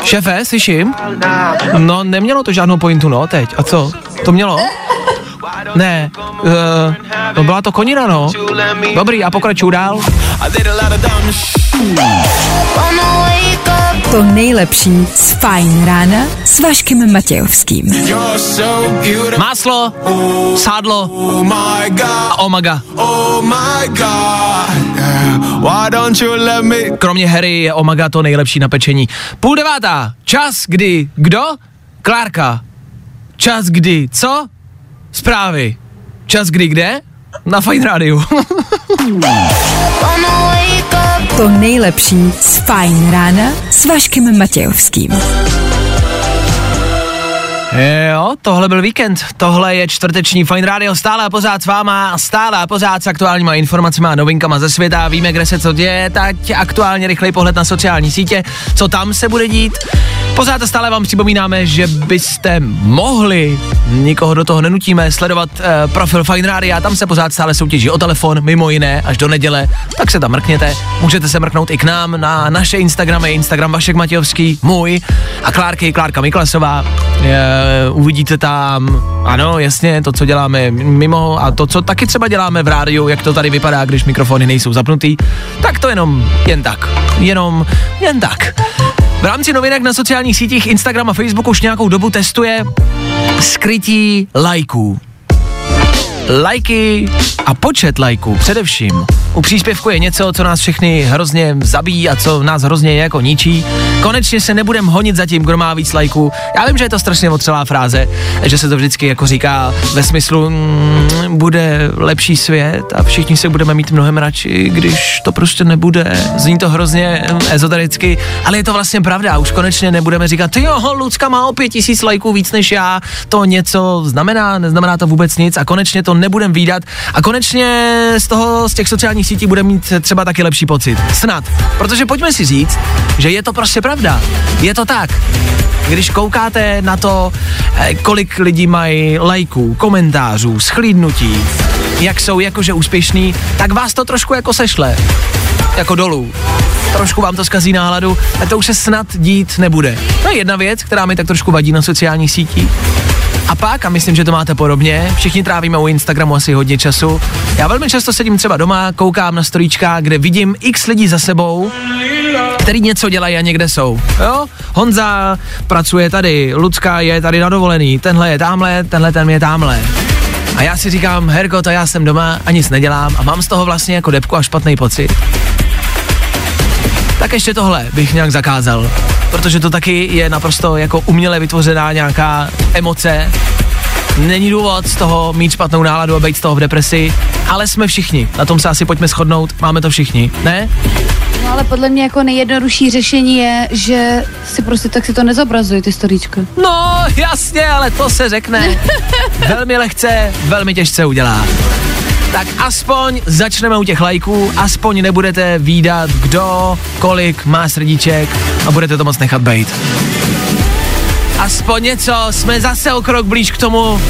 Šéfe, slyším? No, nemělo to žádnou pointu, no, teď. A co? To mělo? Ne. No, byla to konina, no. Dobrý, a pokračuju dál. To nejlepší z Fajn rána s Vaškem Matějovským. Máslo, sádlo a OMAGA. Kromě Harry je OMAGA to nejlepší na pečení. 8:30. Čas, kdy kdo? Klárka. Čas, kdy co? Zprávy. Čas, kdy kde? Na Fajn rádiu. To nejlepší z Fajn rána s Vaškem Matějovským. Jo, tohle byl víkend, tohle je čtvrteční Fajn rádio, stále a pořád s váma, stále a pořád s aktuálníma informacemi a novinkama ze světa, víme, kde se co děje, tak aktuálně rychlej pohled na sociální sítě, co tam se bude dít. Pořád a stále vám připomínáme, že byste mohli, nikoho do toho nenutíme, sledovat profil Fajn rádia, tam se pořád stále soutěží o telefon, mimo jiné, až do neděle, tak se tam mrkněte, můžete se mrknout i k nám na naše Instagramy, Instagram Vašek Matějovský, můj a Klárky, Klárka Miklasová. Uvidíte tam, ano, jasně, to, co děláme mimo a to, co taky třeba děláme v rádiu, jak to tady vypadá, když mikrofony nejsou zapnutý, tak to jen tak. V rámci novinek na sociálních sítích Instagram a Facebook už nějakou dobu testuje skrytí lajků. Lajky a počet lajků především. U příspěvku je něco, co nás všechny hrozně zabíjí a co nás hrozně jako ničí. Konečně se nebudem honit za tím, kdo má víc lajků. Já vím, že je to strašně otřelá fráze, že se to vždycky jako říká ve smyslu bude lepší svět a všichni se budeme mít mnohem radši, když to prostě nebude. Zní to hrozně ezotericky, ale je to vlastně pravda. Už konečně nebudeme říkat, ty jo, Lucka má o 5000 lajků víc než já. To něco znamená, neznamená to vůbec nic a konečně to nebudem vídat a konečně z těch sociálních sítí budeme mít třeba taky lepší pocit. Snad. Protože pojďme si říct, že je to prostě pravda. Je to tak. Když koukáte na to, kolik lidí mají lajků, komentářů, schlídnutí, jak jsou jakože úspěšní, tak vás to trošku jako sešle. Jako dolů. Trošku vám to zkazí náladu, a to už se snad dít nebude. No je jedna věc, která mi tak trošku vadí na sociálních sítích. A pak, a myslím, že to máte podobně, všichni trávíme u Instagramu asi hodně času. Já velmi často sedím třeba doma, koukám na storíčka, kde vidím x lidí za sebou, který něco dělají a někde jsou. Jo? Honza pracuje tady, Lucka je tady na dovolený, tenhle je támhle, tenhle ten je támhle. A já si říkám, herko, to já jsem doma a nic nedělám a mám z toho vlastně jako depku a špatný pocit. Tak ještě tohle bych nějak zakázal, protože to taky je naprosto jako uměle vytvořená nějaká emoce. Není důvod z toho mít špatnou náladu a být z toho v depresi, ale jsme všichni. Na tom se asi pojďme shodnout, máme to všichni, ne? No ale podle mě jako nejjednodušší řešení je, že si prostě tak si to nezobrazují, ty storíčka. No jasně, ale to se řekne. Velmi lehce, velmi těžce udělá. Tak aspoň začneme u těch lajků, aspoň nebudete vídat, kdo, kolik má srdíček a budete to moc nechat bejt. Aspoň něco, jsme zase o krok blíž k tomu,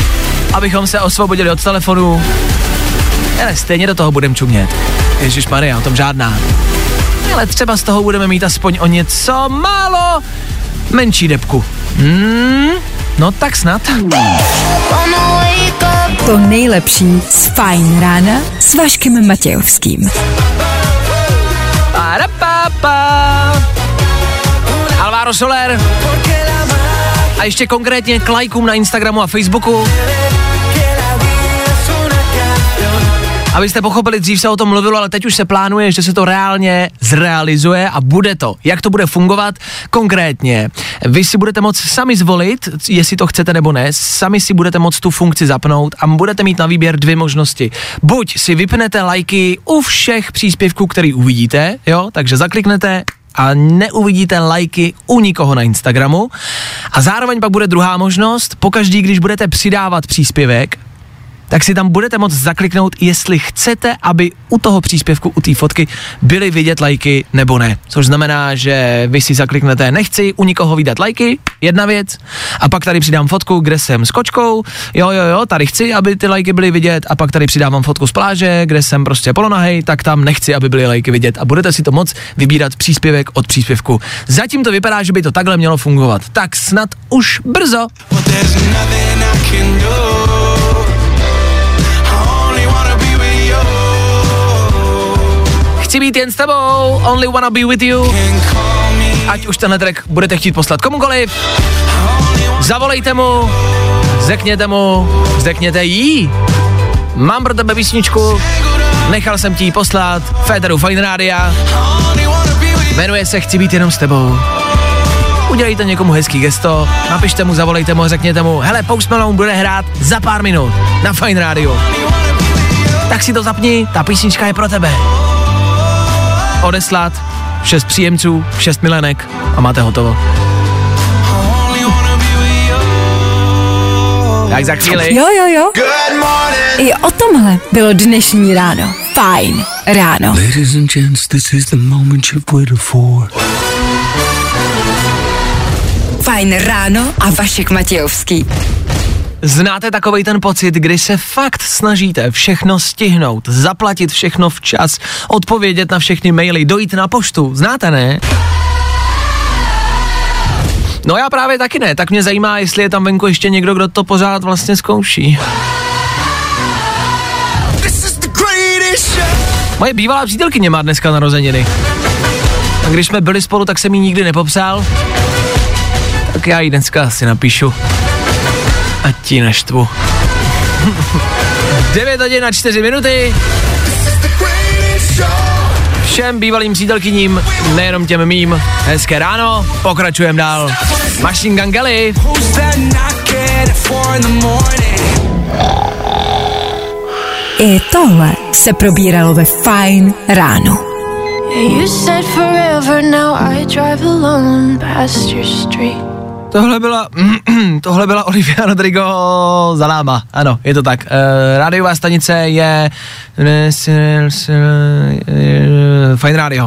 abychom se osvobodili od telefonu. Ale stejně do toho budeme čumět. Ježišmarja, o tom žádná. Ale třeba z toho budeme mít aspoň o něco málo menší depku. No tak snad. To nejlepší z Fajn rána s Vaškem Matějovským. Alvaro Soler. A ještě konkrétně k lajkům na Instagramu a Facebooku. Abyste pochopili, dřív se o tom mluvilo, ale teď už se plánuje, že se to reálně zrealizuje a bude to. Jak to bude fungovat konkrétně? Vy si budete moct sami zvolit, jestli to chcete nebo ne, sami si budete moct tu funkci zapnout a budete mít na výběr dvě možnosti. Buď si vypnete lajky u všech příspěvků, který uvidíte, jo, takže zakliknete a neuvidíte lajky u nikoho na Instagramu. A zároveň pak bude druhá možnost, pokaždý, když budete přidávat příspěvek, tak si tam budete moct zakliknout, jestli chcete, aby u toho příspěvku, u té fotky byly vidět lajky nebo ne. Což znamená, že vy si zakliknete nechci u nikoho vidět lajky, jedna věc, a pak tady přidám fotku, kde jsem s kočkou, jo, tady chci, aby ty lajky byly vidět, a pak tady přidávám fotku z pláže, kde jsem prostě polonahej, tak tam nechci, aby byly lajky vidět a budete si to moc vybírat příspěvek od příspěvku. Zatím to vypadá, že by to takhle mělo fungovat. Tak snad už brzo. Chci být jen s tebou, only wanna be with you. Ať už tenhle track budete chtít poslat komukoliv, zavolejte mu, řekněte jí. Mám pro tebe písničku, nechal jsem ti ji poslat, Féteru Fajn rádia. Jmenuje se Chci být jenom s tebou. Udělejte někomu hezký gesto, napište mu, zavolejte mu, řekněte mu, hele, Post Malone bude hrát za pár minut na Fajn rádiu. Tak si to zapni, ta písnička je pro tebe. Odeslat 6 příjemců, 6 milenek a máte hotovo. Tak za chvíli. Jo. I o tomhle bylo dnešní ráno. Fajn ráno. Ladies and gents, this is the moment you've waited for. Fajn ráno a Vašek Matějovský. Znáte takovej ten pocit, kdy se fakt snažíte všechno stihnout, zaplatit všechno včas, odpovědět na všechny maily, dojít na poštu, znáte, ne? No já právě taky ne, tak mě zajímá, jestli je tam venku ještě někdo, kdo to pořád vlastně zkouší. Moje bývalá přítelkyně má dneska narozeniny. A když jsme byli spolu, tak jsem jí nikdy nepopsal, tak já jí dneska asi napíšu. A ti naštvu. 9:04. Všem bývalým přítelkyním, nejenom těm mým, hezké ráno, pokračujeme dál. Machine Gun Kelly. I tohle se probíralo ve Fajn ráno. You said forever, now I drive alone past your street. Tohle byla Olivia Rodrigo za náma. Ano, je to tak. Rádiová stanice je Fajn rádio.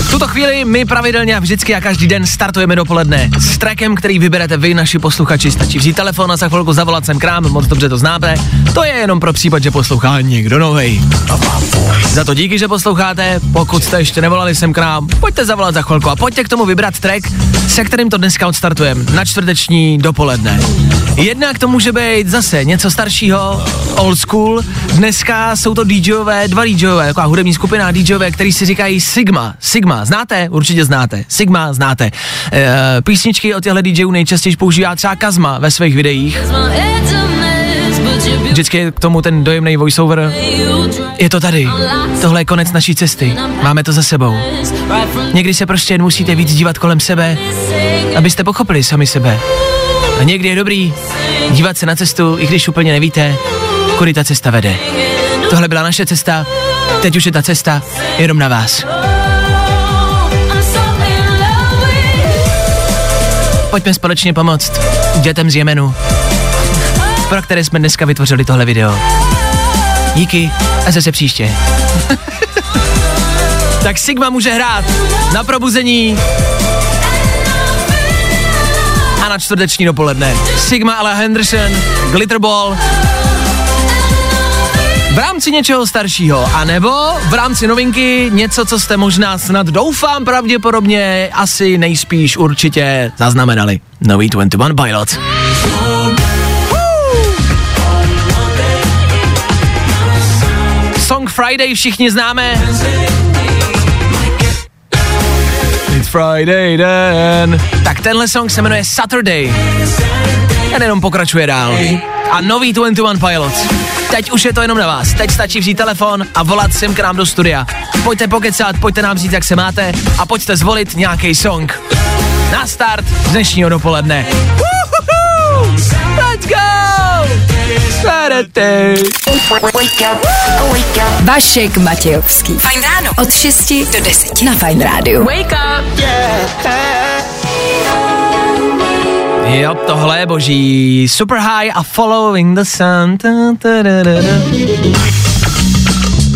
V tuto chvíli my pravidelně a vždycky a každý den startujeme dopoledne s trackem, který vyberete vy, naši posluchači. Stačí vzít telefon a za chvilku zavolat sem k nám, moc dobře to znáte. To je jenom pro případ, že poslouchá někdo novej. Za to díky, že posloucháte. Pokud jste ještě nevolali sem k nám, pojďte zavolat za chvilku a pojďte k tomu vybrat track, se kterým to dneska odstartujeme na čtvrteční dopoledne. Jednak to může být zase něco staršího, old school. Dneska jsou to DJové, dva DJové, taková hudební skupina DJové, který si říkají Sigma. Znáte? Určitě znáte. Sigma znáte. Písničky od těchto DJů nejčastěji používá třeba Kazma ve svých videích. Vždycky je k tomu ten dojemný voiceover. Je to tady. Tohle je konec naší cesty. Máme to za sebou. Někdy se prostě musíte víc dívat kolem sebe, abyste pochopili sami sebe. A někdy je dobrý dívat se na cestu, i když úplně nevíte, kudy ta cesta vede. Tohle byla naše cesta, teď už je ta cesta jenom na vás. Pojďme společně pomoct dětem z Jemenu, pro které jsme dneska vytvořili tohle video. Díky a zase příště. Tak Sigma může hrát na probuzení a na čtvrteční dopoledne. Sigma a Henderson, Glitterball. V rámci něčeho staršího, anebo v rámci novinky něco, co jste možná snad doufám pravděpodobně asi nejspíš určitě zaznamenali. Nový 21 Pilots. Song Friday všichni známe. It's Friday then. Tak tenhle song se jmenuje Saturday. Ten jenom pokračuje dál. A nový 21 Pilots. Teď už je to jenom na vás. Teď stačí vzít telefon a volat sem k nám do studia. Pojďte pokecat, pojďte nám říct, jak se máte a pojďte zvolit nějaký song. Na start dnešního dopoledne. Woohoo! Let's go! Vašek Matějovský. Fajn ráno. Od 6 do 10 na Fajn rádiu. Wake up! Yeah. Jo, tohle je boží. Super High a Following the Sun.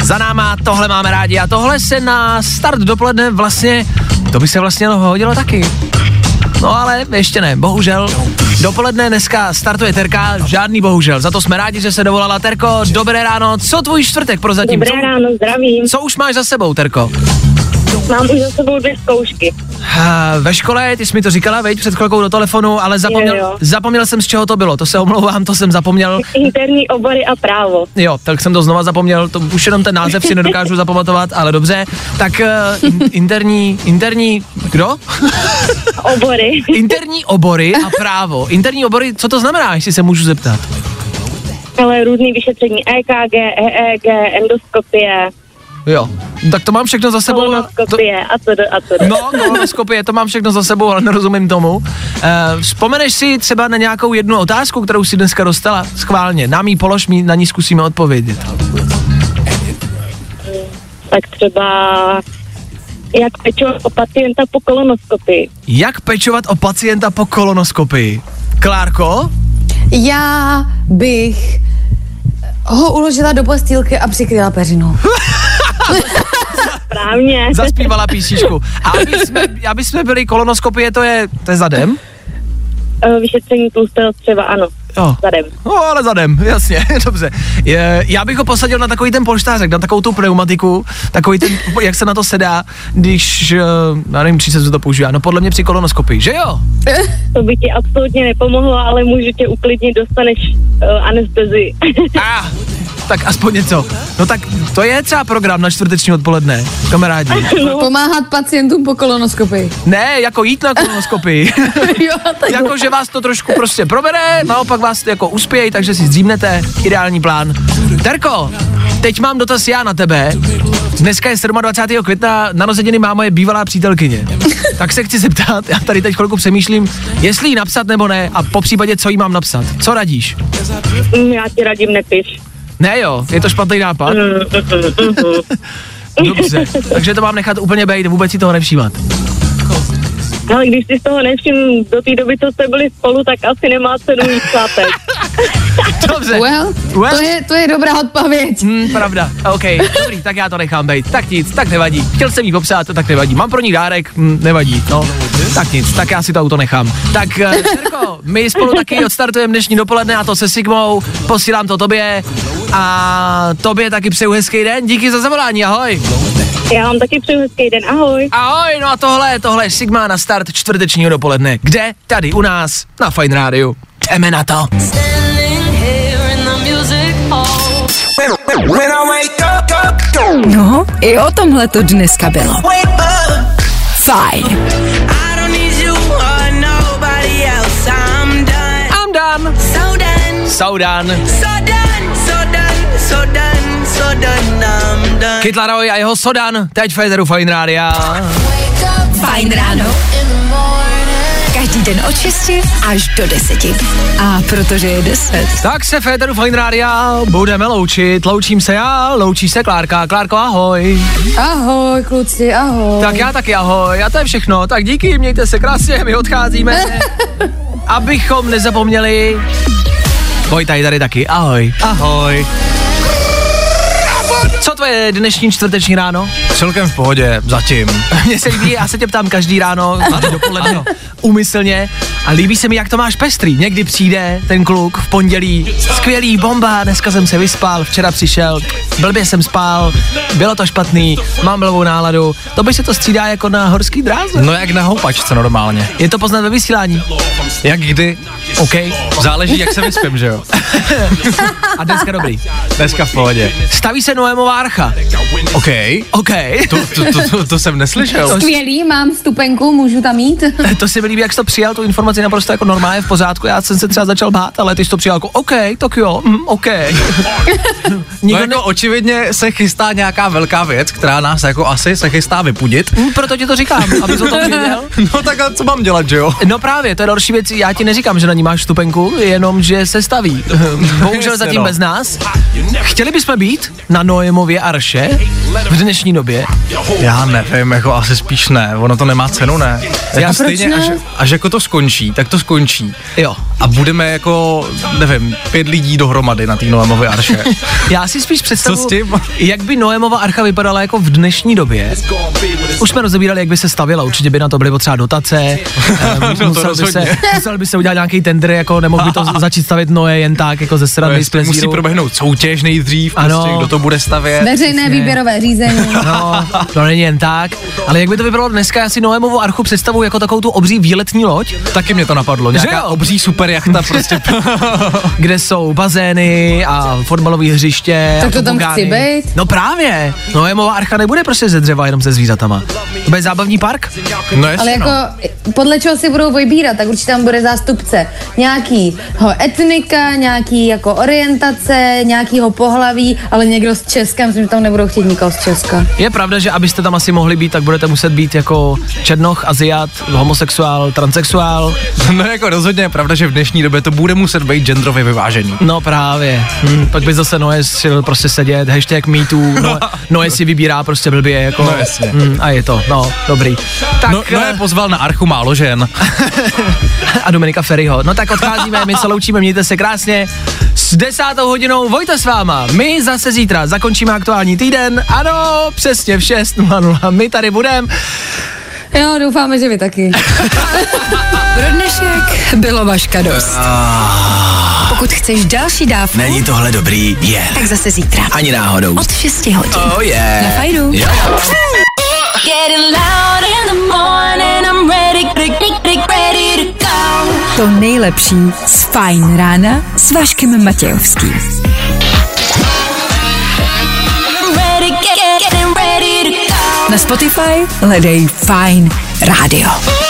Za náma, tohle máme rádi a tohle se na start dopoledne vlastně, to by se vlastně hodilo taky. No ale ještě ne, bohužel. Dopoledne dneska startuje Terka, žádný bohužel. Za to jsme rádi, že se dovolala. Terko, dobré ráno, co tvůj čtvrtek prozatím? Dobré ráno, zdravím. Co už máš za sebou, Terko? Mám už za sebou 2 zkoušky. Ve škole, ty jsi mi to říkala, veď, před chvilkou do telefonu, ale zapomněl jsem, z čeho to bylo, to se omlouvám, to jsem zapomněl. Interní obory a právo. Jo, tak jsem to znova zapomněl, to už jenom ten název si nedokážu zapamatovat, ale dobře. Tak interní, kdo? Obory. Interní obory a právo. Interní obory, co to znamená, jestli se můžu zeptat? Ale různý vyšetření EKG, EEG, endoskopie. Jo, tak to mám všechno za sebou. Kolonoskopie a co do. No, kolonoskopie, to mám všechno za sebou, ale nerozumím tomu. Vzpomeneš si třeba na nějakou jednu otázku, kterou si dneska dostala schválně. Nám ji polož, my na ní zkusíme odpovědět. Tak třeba, jak pečovat o pacienta po kolonoskopii. Jak pečovat o pacienta po kolonoskopii? Klárko? Já bych ho uložila do postýlky a přikryla peřinou. Správně. Zaspívala písničku. A aby jsme byli kolonoskopie, to je zadem? Vyšetření tlustého střeva, ano. Jo. Zadem. No, ale zadem, jasně, dobře. Já bych ho posadil na takový ten polštářek, na takovou tu pneumatiku, takový ten, jak se na to sedá, když, já nevím, či se to používá, no podle mě při kolonoskopii, že jo? To by ti absolutně nepomohlo, ale můžu tě uklidnit, dostaneš anestezii. Tak aspoň něco. No tak to je třeba program na čtvrteční odpoledne, kamarádi. Pomáhat pacientům po kolonoskopii. Ne, jako jít na kolonoskopii. Jako, že vás to trošku prostě probere, naopak vás jako uspějí, takže si zdřímnete, ideální plán. Terko, teď mám dotaz já na tebe. Dneska je 27. května, narozeniny má moje bývalá přítelkyně. Tak se chci zeptat, já tady teď chvilku přemýšlím, jestli ji napsat nebo ne a po případě, co jí mám napsat. Co radíš? Já ti radím, nepiš. Ne jo, je to špatný nápad. Dobře, takže to mám nechat úplně bejt, vůbec si toho nevšímat. Ale když si z toho nevšim do té doby, co jste byli spolu, tak asi nemá cenu jít svátek. Dobře. Well. To je dobrá odpověď. Pravda, ok, dobrý, tak já to nechám bejt. Tak nic, tak nevadí. Chtěl jsem jí popsat, tak nevadí. Mám pro ní dárek, nevadí, no. Tak nic, tak já si to auto nechám. Tak, Terko, my spolu taky odstartujeme dnešní dopoledne, a to se Sigmou. Posílám to tobě a tobě taky přeju hezký den. Díky za zavolání, ahoj. Já vám taky přeju hezký den, ahoj. Ahoj, no a tohle je Sigma na start čtvrtečního dopoledne. Kde? Tady u nás, na Fajn rádiu. Jdeme na to. No, i o tomhle to dneska bylo. Fajn. I'm done. So done. Kyt Laroi a jeho Sodan, teď Federu Fajn rádia. Fajn ráno. Každý den od 6 až do 10. A protože je 10. Tak se Federu Fajn rádia budeme loučit. Loučím se já, loučí se Klárka. Klárko, ahoj. Ahoj, kluci, ahoj. Tak já taky ahoj, a to je všechno. Tak díky, mějte se krásně, my odcházíme. Abychom nezapomněli. Vojta je tady taky, ahoj. Ahoj. Co tvoje dnešní čtvrteční ráno? Celkem v pohodě, zatím. Mně se líbí, já se tě ptám každý ráno, dopoledne, úmyslně. A líbí se mi, jak to máš pestrý. Někdy přijde ten kluk v pondělí, skvělý, bomba, dneska jsem se vyspal, včera přišel, blbě jsem spal, bylo to špatný, mám blbou náladu. To by se to střídá jako na horský dráze. No jak na houpačce normálně. Je to poznat ve vysílání. Jak kdy? OK. Záleží, jak se vyspím, že jo? A dneska dobrý. Dneska v pohodě. Staví se Noemova archa. OK. To jsem neslyšel. Skvělý, mám vstupenku, můžu tam jít. To se mi líbí, jak jsi to přijal, tu informaci naprosto jako normálně v pořádku. Já jsem se třeba začal bát, ale ty jsi to přijal jako OK, tak jo, OK. No jako očividně se chystá nějaká velká věc, která nás jako asi se chystá vypudit. Proto ti to říkám, abys o tom věděl. No tak co mám dělat, že jo? No právě, to je další věc, já ti neříkám, že na ní máš vstupenku, jenom že se staví. Bohužel zatím bez nás. Chtěli bychom být na Noemově arše v dnešní době? Já nevím, jako asi spíš ne, ono to nemá cenu, ne? Já stejně, až jako to skončí, tak to skončí. Jo. A budeme jako, nevím, 5 lidí dohromady na té Noemově arše. Já si spíš představu, jak by Noemova archa vypadala jako v dnešní době. Už jsme rozebírali, jak by se stavěla, určitě by na to byly potřeba dotace, musel by se udělat nějaký tender, jako nemohl by to začít stavět Noé jen tak, jako ze srandy, z plezíru. Musí proběhnout soutěž nejdřív, prostě, kdo to bude stavět. Veřejné výběrové řízení. No, to není jen tak, ale jak by to vypadalo dneska, já si Noemovu archu představuji jako takovou tu obří výletní loď. Taky mě to napadlo, nějaká obří superjachta prostě. Kde jsou bazény a fotbalové hřiště. Tak to tam chci být. No právě, Noemova archa nebude prostě ze dřeva, jenom se zvířatama. To bude zábavní park? No jasně, ale jako podle čeho si budou vybírat, tak určitě tam bude zástupce nějakýho etnika, nějaký jako orientace, nějakýho pohlaví, ale někdo z Česka, myslím, že tam nebudou chtít nikoho z Česka. Je pravda, že abyste tam asi mohli být, tak budete muset být jako černoch, aziat, homosexuál, transsexuál. No jako rozhodně je pravda, že v dnešní době to bude muset být genderově vyvážený. No právě. Pak by zase Noé šel prostě sedět, hashtag MeToo, Noé si vybírá prostě blbě jako. No jasně. A je to, no, dobrý. Tak, Noé pozval na archu málo žen. A Dominika Ferryho. No tak odcházíme, my se loučíme, mějte se krásně. S 10:00 Vojta s váma. My zase zítra zakončíme aktuální týden. Ano, přesně v 6:00. My tady budeme. Jo, doufáme, že vy taky. Pro dnešek bylo Vaška dost. Pokud chceš další dávku... Není tohle dobrý, je. Yeah. Tak zase zítra. Ani náhodou. Od 6:00. Oh yeah. Na Fajnu. Yeah. To nejlepší z Fajn rána s Vaškem Matějovským. Na Spotify hledej Fajn rádio.